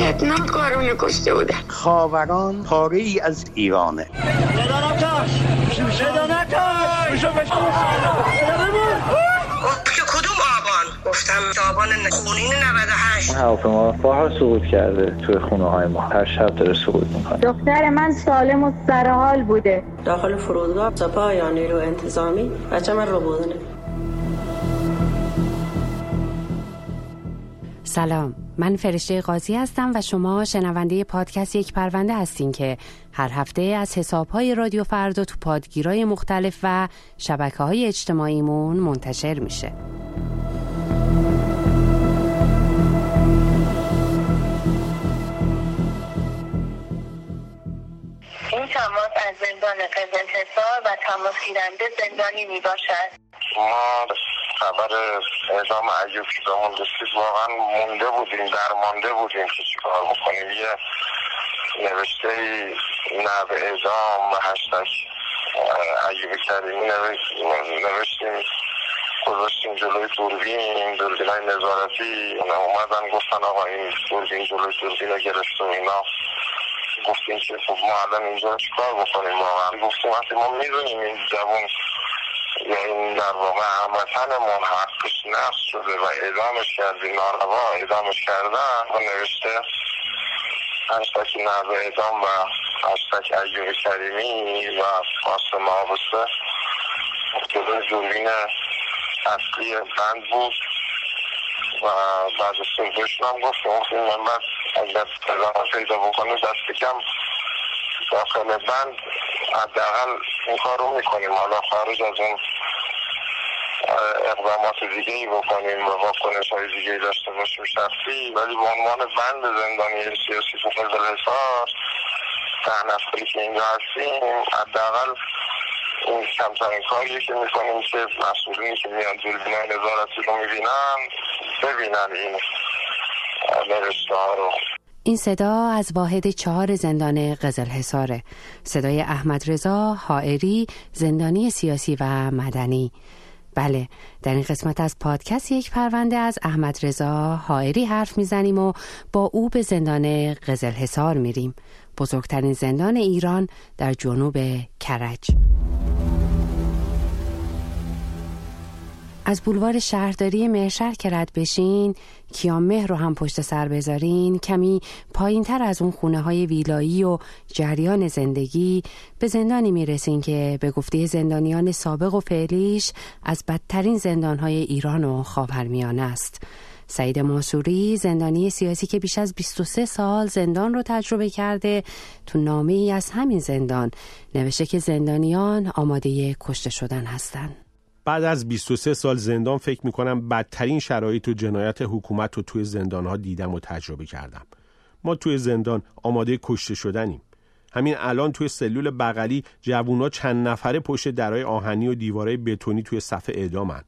وضعیت کارونه کشته بودن. خاوران پاره ای از ایرانه. گفتم تابان خونین 98 هواپیما بارها سقوط کرده توی خونه های ما، هر شب داره سقوط میکنه. دختر من سالم و سر حال بوده. داخل فرودگاه سپاه نیرو انتظامی بچه من رو بودنه. سلام، من فرشته قاضی هستم و شما شنونده پادکست یک پرونده هستین که هر هفته از حساب‌های رادیو فردا تو پادگیرای مختلف و شبکه‌های اجتماعیمون منتشر میشه. این تماس از زندان قزلحصار و تماس گیرنده زندانی می باشد. ما خبر اعدام ایوب زمان رسید، واقعا مونده بودیم، درمانده بودیم که چی کار بکنیم. یه نوشته نه به اعدام و هشتگ ایوب کریمی نوشتیم، گذاشتیم جلوی دوربین‌های نظارتی. اومدن گفتن آقا این دوربین جلوی دوربین رو گرفت و اینا. گفتیم که خب ما الان اینجا چی کار بکنیم؟ واقعا گفتیم اصلا ما میدونیم این جوان یا این در واقع هموطنمون حقش نقض شده و اعدامش کردیم، ناروا اعدامش کردن. و نوشته هشتگ نه به اعدام و هشتگ ایوب کریمی و قاسم آبسته جلوی دوربین اصلی بند بود و بعد از سوزوشون هم گفتم اون من بعد اگر تدامه پیدا بکنه دست کم داخل بند حداقل این کار رو میکنیم، حالا خارج از اون اقدامات دیگه‌ای بکنیم و واکنش های دیگه‌ای داشته باشیم شخصی، ولی به عنوان بند زندانی سیاسی تو قزلحصار در نفری که اینجا هستیم حداقل این کمترین کاریه که میکنیم که مسئولینی که میان دوربین‌های نظارتی رو میبینن ببینن این نوشته ها رو. این صدا از واحد 4 زندان قزلحصاره، صدای احمد رضا حائری، زندانی سیاسی و مدنی. بله، در این قسمت از پادکست یک پرونده از احمد رضا حائری حرف میزنیم و با او به زندان قزلحصار میریم، بزرگترین زندان ایران در جنوب کرج. از بولوار شهرداری مهرشهر که رد بشین، کیانمهر رو هم پشت سر بذارین، کمی پایین‌تر از اون خونه‌های ویلایی و جریان زندگی به زندانی میرسین که به گفته زندانیان سابق و فعلیش از بدترین زندان‌های ایران و خاورمیانه است. سعید موسوری، زندانی سیاسی که بیش از 23 سال زندان رو تجربه کرده، تو نامه‌ای از همین زندان نوشته که زندانیان آماده کشته شدن هستند. بعد از 23 سال زندان فکر میکنم بدترین شرایط و جنایت حکومت رو توی زندانها دیدم و تجربه کردم. ما توی زندان آماده کشته شدنیم. همین الان توی سلول بغلی جوونا چند نفره پشت درهای آهنی و دیوارهای بتونی توی صف اعدامن.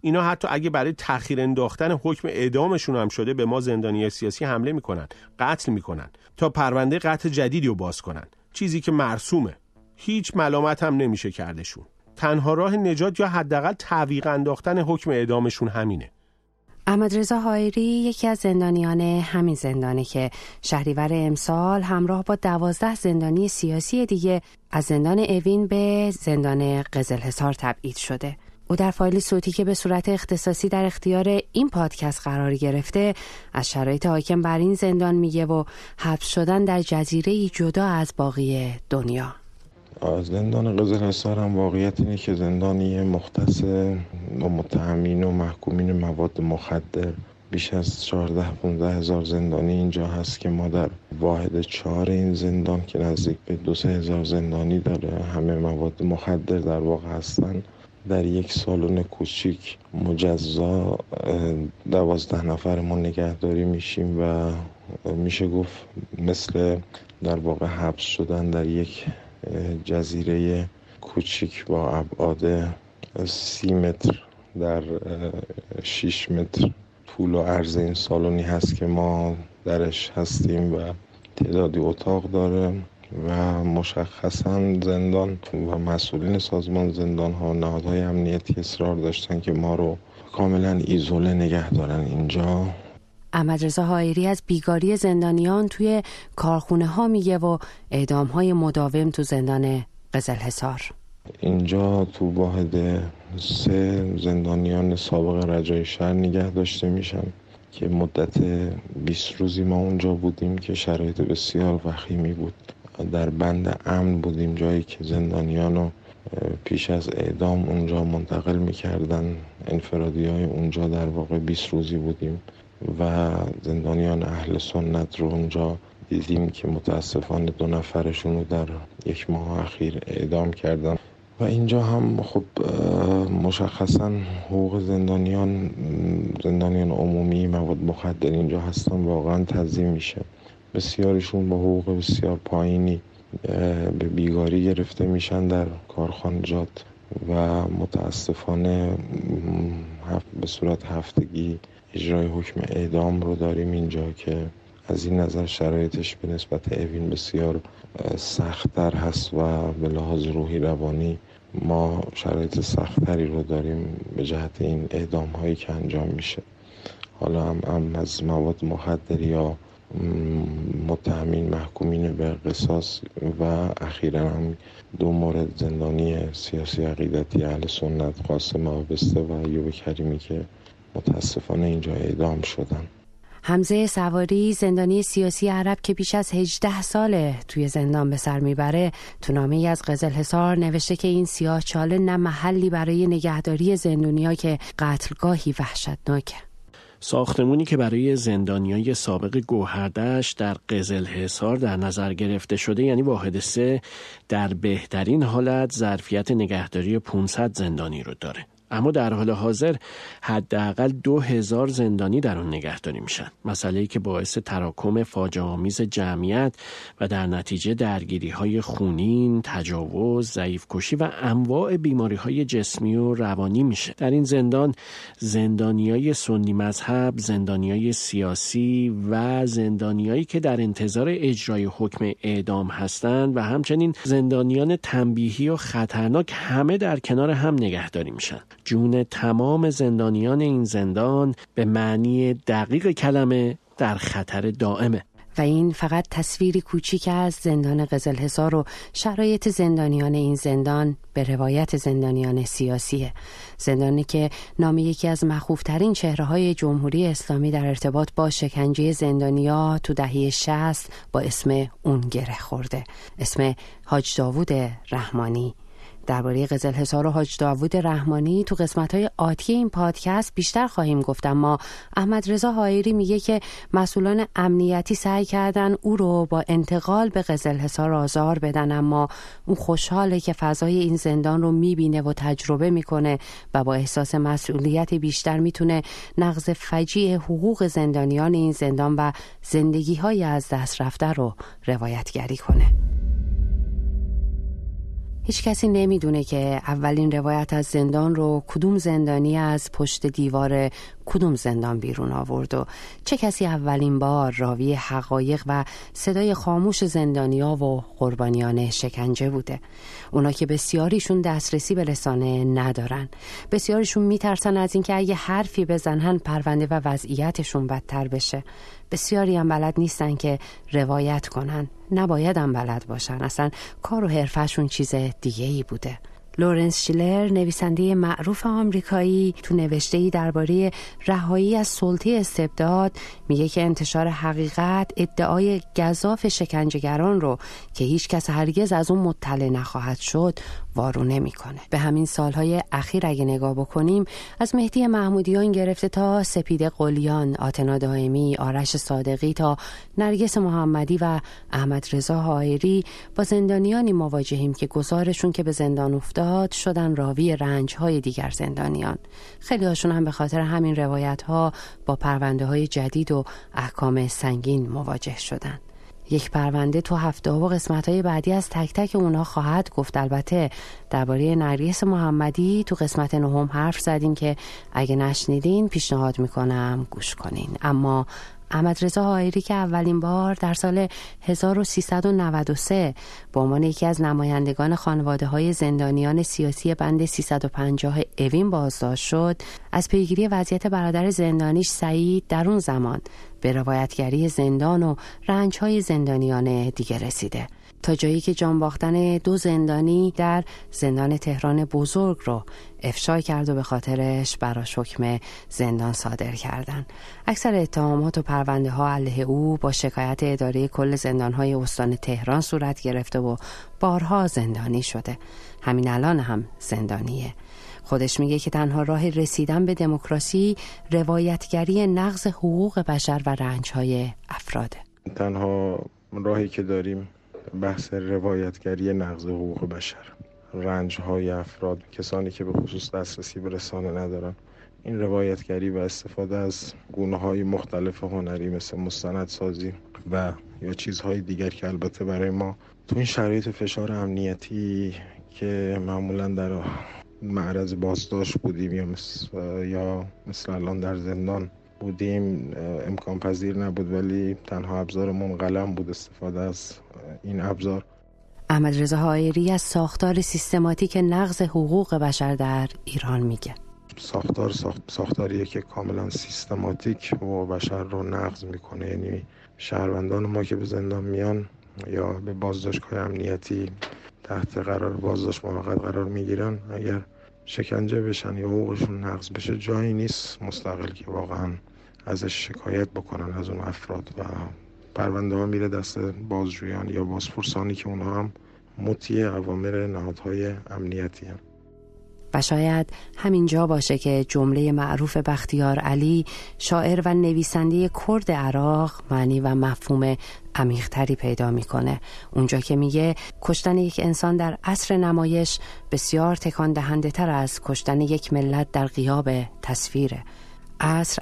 اینا حتی اگه برای تأخیر انداختن حکم اعدامشون هم شده به ما زندانی سیاسی حمله میکنن، قتل میکنن تا پرونده قتل جدیدی رو باز کنن، چیزی که مرسومه. هیچ ملامت هم نمیشه کردشون. تنها راه نجات یا حداقل تعویق انداختن حکم اعدامشون همینه. احمد رضا حائری یکی از زندانیان همین زندانه که شهریور امسال همراه با 12 زندانی سیاسی دیگه از زندان اوین به زندان قزلحصار تبعید شده. او در فایل صوتی که به صورت اختصاصی در اختیار این پادکست قرار گرفته از شرایط حاکم بر این زندان میگه و حبس شدن در جزیره‌ای جدا از باقی دنیا. از زندان قزلحصار هم واقعیت اینه که زندانی مختص با متهمین و محکومین مواد مخدر، بیش از 14,000-15,000 زندانی اینجا هست که ما در واحد 4 این زندان که نزدیک به 2,000-3,000 زندانی داره، همه مواد مخدر در واقع هستن. در یک سالن کوچیک مجزا 12 نفرمون نگهداری میشیم و میشه گفت مثل در واقع حبس شدن در یک جزیره کوچیک با ابعاد 30 متر در 6 متر طول و عرض این سالونی هست که ما درش هستیم و تعدادی اتاق داره و مشخصا زندان و مسئولین سازمان زندان ها و نهادهای امنیتی اصرار داشتن که ما رو کاملا ایزوله نگه دارن اینجا. احمد رضا حائری از بیگاری زندانیان توی کارخونه ها میگه و اعدام های مداوم تو زندان قزلحصار. اینجا تو واحد 3 زندانیان سابق رجای شهر نگه داشته میشن که مدت 20 روزی ما اونجا بودیم که شرایط بسیار وخیمی بود. در بند امن بودیم، جایی که زندانیان رو پیش از اعدام اونجا منتقل میکردن. انفرادی های اونجا در واقع 20 روزی بودیم و زندانیان اهل سنت رو اونجا دیدیم که متاسفانه 2 نفرشون رو در 1 ماه اخیر اعدام کردن. و اینجا هم خب مشخصا حقوق زندانیان عمومی، مواد مخدر اینجا هستن واقعا تضمین میشه. بسیاریشون با حقوق بسیار پایینی به بیگاری گرفته میشن در کارخانجات و متاسفانه به صورت هفتگی اجرای حکم اعدام رو داریم اینجا که از این نظر شرایطش به نسبت اوین بسیار سخت‌تر هست و به لحاظ روحی روانی ما شرایط سخت‌تری رو داریم به جهت این اعدام هایی که انجام میشه. حالا هم از مواد مخدر یا متهمین محکومین به قصاص و اخیراً هم 2 مورد زندانی سیاسی عقیدتی اهل سنت قاسم آبسته و ایوب کریمی که متاسفانه اینجا اعدام شدن. حمزه سواری زندانی سیاسی عرب که بیش از 18 ساله توی زندان به سر میبره تو نامه‌ای از قزلحصار نوشته که این سیاه‌چاله نه محلی برای نگهداری زندانیا که قتلگاهی وحشتناکه. ساختمونی که برای زندانیای سابق گوهردش در قزلحصار در نظر گرفته شده، یعنی واحد 3، در بهترین حالت ظرفیت نگهداری 500 زندانی رو داره، اما در حال حاضر حداقل 2000 زندانی در آن نگهداری میشن. مسئله‌ای که باعث تراکم فاجعه‌آمیز جمعیت و در نتیجه درگیری‌های خونین، تجاوز، ضعیف‌کشی و انواع بیماری‌های جسمی و روانی میشه. در این زندان زندانیای سنی مذهب، زندانیای سیاسی و زندانیایی که در انتظار اجرای حکم اعدام هستند و همچنین زندانیان تنبیهی و خطرناک همه در کنار هم نگهداری میشن. جون تمام زندانیان این زندان به معنی دقیق کلمه در خطر دائمه. و این فقط تصویری کوچیک از زندان قزلحصار و شرایط زندانیان این زندان به روایت زندانیان سیاسیه. زندانی که نام یکی از مخوفترین چهره‌های جمهوری اسلامی در ارتباط با شکنجه زندانیا تو دهه 60 با اسم اون گره خورده. اسم حاج داوود رحمانی. درباره قزلحصار و حاج داوود رحمانی تو قسمت‌های آتی این پادکست بیشتر خواهیم گفت، اما احمد رضا حائری میگه که مسئولان امنیتی سعی کردن او رو با انتقال به قزلحصار آزار بدن، اما اون خوشحاله که فضای این زندان رو میبینه و تجربه میکنه و با احساس مسئولیت بیشتر میتونه نقض فجیع حقوق زندانیان این زندان و زندگی‌های از دست رفته رو روایتگری کنه. هیچ کسی نمیدونه که اولین روایت از زندان رو کدوم زندانی از پشت دیوار کدوم زندان بیرون آورد و چه کسی اولین بار راوی حقایق و صدای خاموش زندانیا و قربانیان شکنجه بوده. اونا که بسیاریشون دسترسی به رسانه ندارن، بسیاریشون میترسن از اینکه اگه حرفی بزنن پرونده و وضعیتشون بدتر بشه. بسیاری هم بلد نیستن که روایت کنن، نباید هم بلد باشن، اصلا کار و حرفشون چیز دیگه‌ای بوده. لورنس شیلر نویسنده معروف آمریکایی تو نوشته‌ای درباره رهایی از سلطه استبداد میگه که انتشار حقیقت ادعای گزاف شکنجهگران رو که هیچ کس هرگز از اون مطلع نخواهد شد وارونه میکنه. به همین سالهای اخیر اگه نگاه بکنیم از مهدی محمودیان گرفته تا سپیده قلیان، آتنا دائمی، آرش صادقی تا نرگس محمدی و احمد رضا حائری با زندانیانی مواجهیم که گزارشون که به زندان افتاد شدن راوی رنج‌های دیگر زندانیان. خیلی هاشون هم به خاطر همین روایت‌ها با پرونده‌های جدید و احکام سنگین مواجه شدن. یک پرونده تو هفته و قسمت‌های بعدی از تک تک اونها خواهد گفت. البته درباره نرگس محمدی تو قسمت 9 حرف زدیم که اگه نشنیدین پیشنهاد می‌کنم گوش کنین. اما احمد رضا حائری که اولین بار در سال 1393 به عنوان یکی از نمایندگان خانواده‌های زندانیان سیاسی بند 350 اوین بازداشت شد، از پیگیری وضعیت برادر زندانیش سعید در اون زمان به روایتگری زندان و رنج‌های زندانیان دیگه رسیده، تا جایی که جان باختن دو زندانی در زندان تهران بزرگ رو افشا کرد و به خاطرش براش حکم زندان صادر کردند. اکثر اتهامات و پرونده ها علیه او با شکایت اداره کل زندان‌های استان تهران صورت گرفته و بارها زندانی شده. همین الان هم زندانیه. خودش میگه که تنها راه رسیدن به دموکراسی روایتگری نقض حقوق بشر و رنج‌های افراده. تنها راهی که داریم بحث روایتگری نقض حقوق بشر، رنج‌های افراد، کسانی که به خصوص دسترسی به رسانه ندارن. این روایتگری و استفاده از گونه‌های مختلف هنری مثل مستندسازی و یا چیزهای دیگر که البته برای ما تو این شرایط فشار امنیتی که معمولاً در معرض بازداشت بودیم یا مثل الان در زندان بودیم امکان پذیر نبود، ولی تنها ابزارمون قلم بود، استفاده از این ابزار. احمد رضا حائری از ساختار سیستماتیک نقض حقوق بشر در ایران میگه. ساختاریه که کاملا سیستماتیک و بشر رو نقض میکنه، یعنی شهروندان ما که به زندان میان یا به بازداشتگاه امنیتی تحت قرار بازداشت موقت قرار میگیرن، اگر شکنجه بشن یا حقوقشون نقض بشه جایی نیست مستقل که واقعا ازش شکایت بکنن از اون افراد و پرونده ها میره دست بازجویان یا بازپرسانی که اونها هم مطیع اوامر نهادهای امنیتی هستند. و شاید همینجا باشه که جمله معروف بختیار علی، شاعر و نویسنده کرد عراق، معنی و مفهوم عمیق‌تری پیدا میکنه. اونجا که میگه کشتن یک انسان در عصر نمایش بسیار تکان دهنده تر از کشتن یک ملت در غیاب تصویره.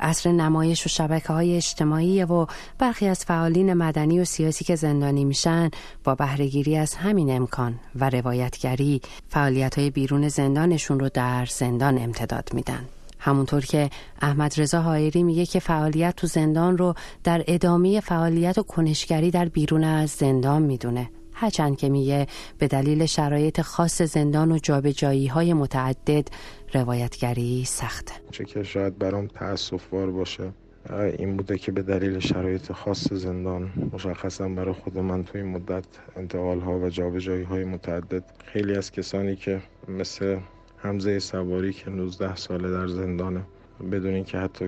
عصر نمایش و شبکه‌های اجتماعی و برخی از فعالین مدنی و سیاسی که زندانی میشن با بهره‌گیری از همین امکان و روایتگری فعالیت‌های بیرون زندانشون رو در زندان امتداد میدن. همونطور که احمد رضا حائری میگه که فعالیت تو زندان رو در ادامه فعالیت و کنشگری در بیرون از زندان میدونه، هرچند که میگه به دلیل شرایط خاص زندان و جابجایی‌های متعدد روایتگری سخته. چه که شاید برام تأسف‌بار باشه این بوده که به دلیل شرایط خاص زندان، مشخصاً برای خود من تو این مدت انتقال‌ها و جابجایی‌های متعدد، خیلی از کسانی که مثل حمزه سواری که 19 ساله در زندانه بدون اینکه حتی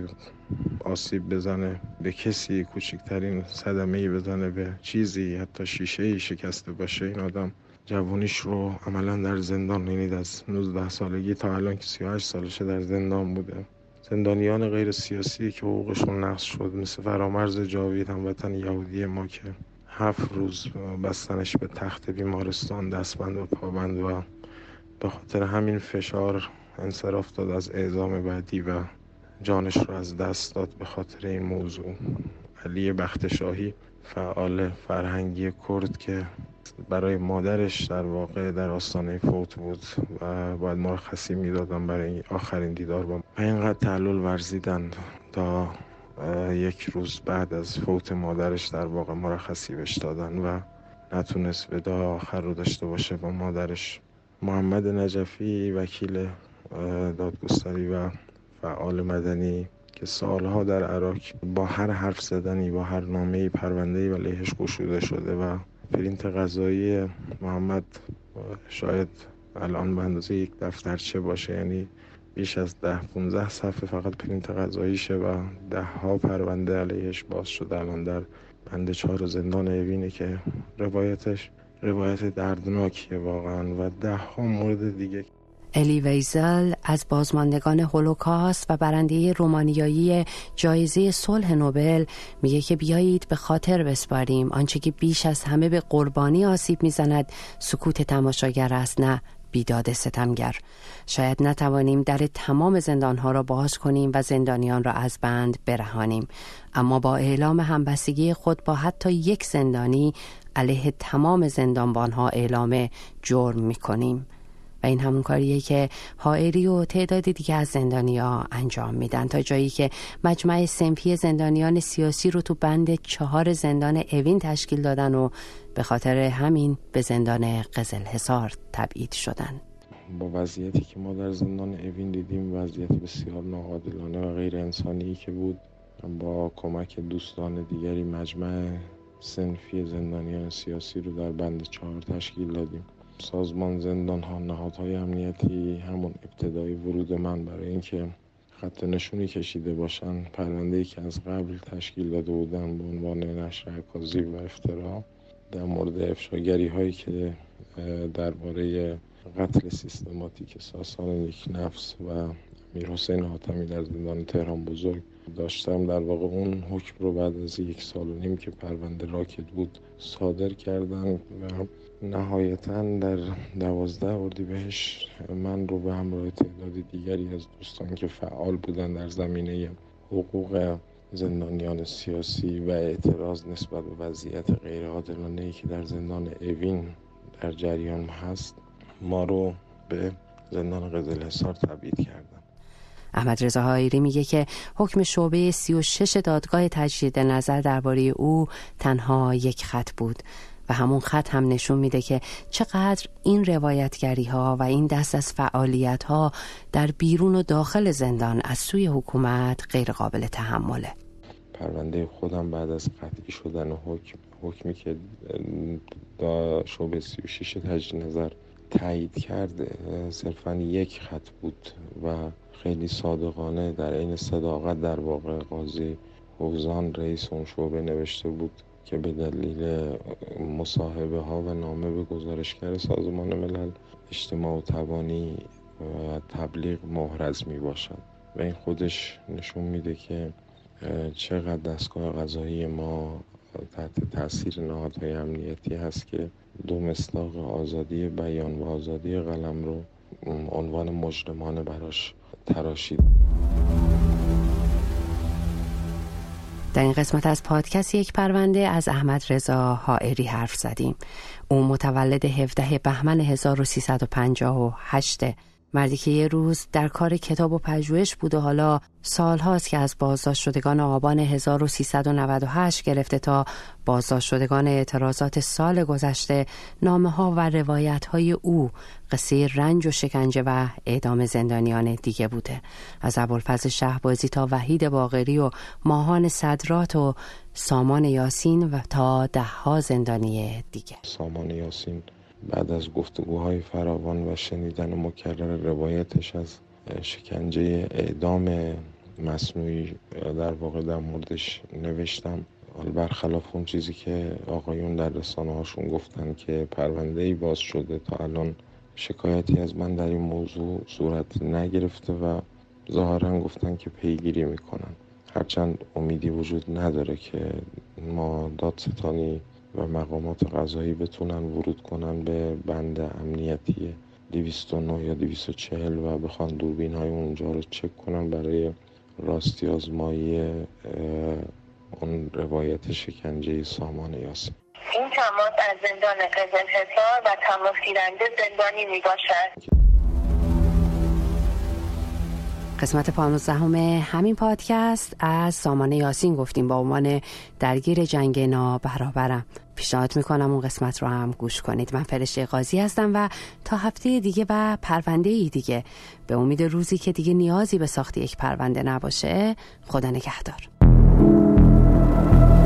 آسیب بزنه به کسی، کوچکترین صدمه‌ای بزنه به چیزی، حتی شیشه‌ای شکسته باشه، این آدم جوانیش رو عملا در زندان، یعنی از 19 سالگی تا الان که 38 سالشه در زندان بوده. زندانیان غیر سیاسی که حقوقشون نقض شد مثل فرامرز جاوید، هموطن یهودی ما که 7 روز بستنش به تخت بیمارستان، دستبند و پابند و به خاطر همین فشار انصراف داد از اعزام بعدی و جانش رو از دست داد به خاطر این موضوع. علی بختشاهی، فعال فرهنگی کرد که برای مادرش در واقع در آستانه فوت بود و باید مرخصی میدادن برای آخرین دیدار با اینقدر تعلل ورزیدن تا یک روز بعد از فوت مادرش در واقع مرخصی بهش دادن و نتونست ودا آخر رو داشته باشه با مادرش. محمد نجفی، وکیل دادگستری و فعال مدنی که سالها در عراق با هر حرف زدنی، با هر نامه‌ای، پرونده‌ای علیهش گشوده شده و پرینت قضایی محمد شاید الان به اندازه یک دفترچه باشه، یعنی بیش از 10-15 صفحه فقط پرینت قضاییشه و 10 پرونده علیهش باز شده الان در بند 4 زندان اوینه که روایتش روایت دردناکیه واقعا و 10 مورد دیگه. الی ویزل از بازماندگان هولوکاست و برنده رومانیایی جایزه صلح نوبل میگه که بیایید به خاطر بسپاریم آنچه که بیش از همه به قربانی آسیب میزند سکوت تماشاگر است، نه بیداد ستمگر. شاید نتوانیم در تمام زندانها را باز کنیم و زندانیان را از بند برهانیم، اما با اعلام همبستگی خود با حتی یک زندانی علیه تمام زندانبانها اعلام جرم میکنیم. و این همون کاریه که حائری و تعداد دیگه از زندانی‌ها انجام میدن، تا جایی که مجمع صنفی زندانیان سیاسی رو تو بند 4 زندان اوین تشکیل دادن و به خاطر همین به زندان قزلحصار تبعید شدن. با وضعیتی که ما در زندان اوین دیدیم، وضعیت بسیار ناعادلانه و غیر انسانی که بود، با کمک دوستان دیگری مجمع صنفی زندانیان سیاسی رو در بند 4 تشکیل دادیم. سازمان زندان ها، نهادهای امنیتی همون ابتدای ورود من برای اینکه خط نشونی کشیده باشن پرونده‌ای که از قبل تشکیل داده بودن به عنوان نشر عکاسی و افترا در مورد افشاگری هایی که درباره قتل سیستماتیک ساسان نیک نفس و میره حسین آتمی در زندان تهران بزرگ داشتم، در واقع اون حکم رو بعد از 1.5 سال که پرونده راکد بود صادر کردن و نهایتاً در 12 اردیبهشت من رو به همراه تعداد دیگری از دوستان که فعال بودن در زمینه حقوق زندانیان سیاسی و اعتراض نسبت به وضعیت غیرعادلانه‌ای که در زندان اوین در جریان هست، ما رو به زندان قزلحصار تبعید کردن. احمد رضا حائری میگه که حکم شعبه 36 دادگاه تجدید نظر درباره او تنها یک خط بود و همون خط هم نشون میده که چقدر این روایتگری ها و این دست از فعالیت ها در بیرون و داخل زندان از سوی حکومت غیر قابل تحمله. پرونده خودم بعد از قطعی شدن حکمی که شعبه 36 تجدید نظر تایید کرد صرفاً یک خط بود و خیلی صادقانه در عین صداقت در واقع قاضی حوزان رئیس اون شعبه نوشته بود که به دلیل مصاحبه ها و نامه به گزارشگر سازمان ملل اجتماع و تبانی و تبلیغ محرز می باشد و این خودش نشون میده که چقدر دستگاه قضایی ما تحت تاثیر نهادهای امنیتی هست که دو مصداق آزادی بیان و آزادی قلم رو عنوان مجرمانه براش تراشید. در این قسمت از پادکست یک پرونده از احمد رضا حائری حرف زدیم. او متولد 17 بهمن 1358، مردی که یه روز در کار کتاب و پژوهش بود و حالا سال‌هاست که از بازداشت شدگان آبان 1398 گرفته تا بازداشت شدگان اعتراضات سال گذشته نامه‌ها و روایت‌های او قصه رنج و شکنجه و اعدام زندانیان دیگه بوده، از ابوالفضل شهبازی تا وحید باقری و ماهان صدرات و سامان یاسین و تا ده‌ها زندانی دیگه. سامان یاسین بعد از گفتگوهای فراوان و شنیدن مکرر روایتش از شکنجه اعدام مصنوعی در واقع در موردش نوشتم، برخلاف اون چیزی که آقایون در رسانه هاشون گفتن که پرونده‌ای باز شده، تا الان شکایتی از من در این موضوع صورت نگرفته و ظاهرا گفتن که پیگیری میکنن، هرچند امیدی وجود نداره که ما دادستانی و مقامات قضایی بتونن ورود کنن به بند امنیتی 209 یا 240 و بخوان دوربین های اونجا رو چک کنن برای راستی آزمایی اون روایت شکنجه سامان یاسین. این تماس از زندان قزلحصار و تماس گیرنده زندانی می باشد. قسمت 15 همین پادکست از سامان یاسین گفتیم با عنوان درگیر جنگ نابرابرم. پیشنهاد میکنم اون قسمت رو هم گوش کنید. من فرشته قاضی هستم و تا هفته دیگه و پرونده ای دیگه، به امید روزی که دیگه نیازی به ساخت یک پرونده نباشه، خدا نگهدار.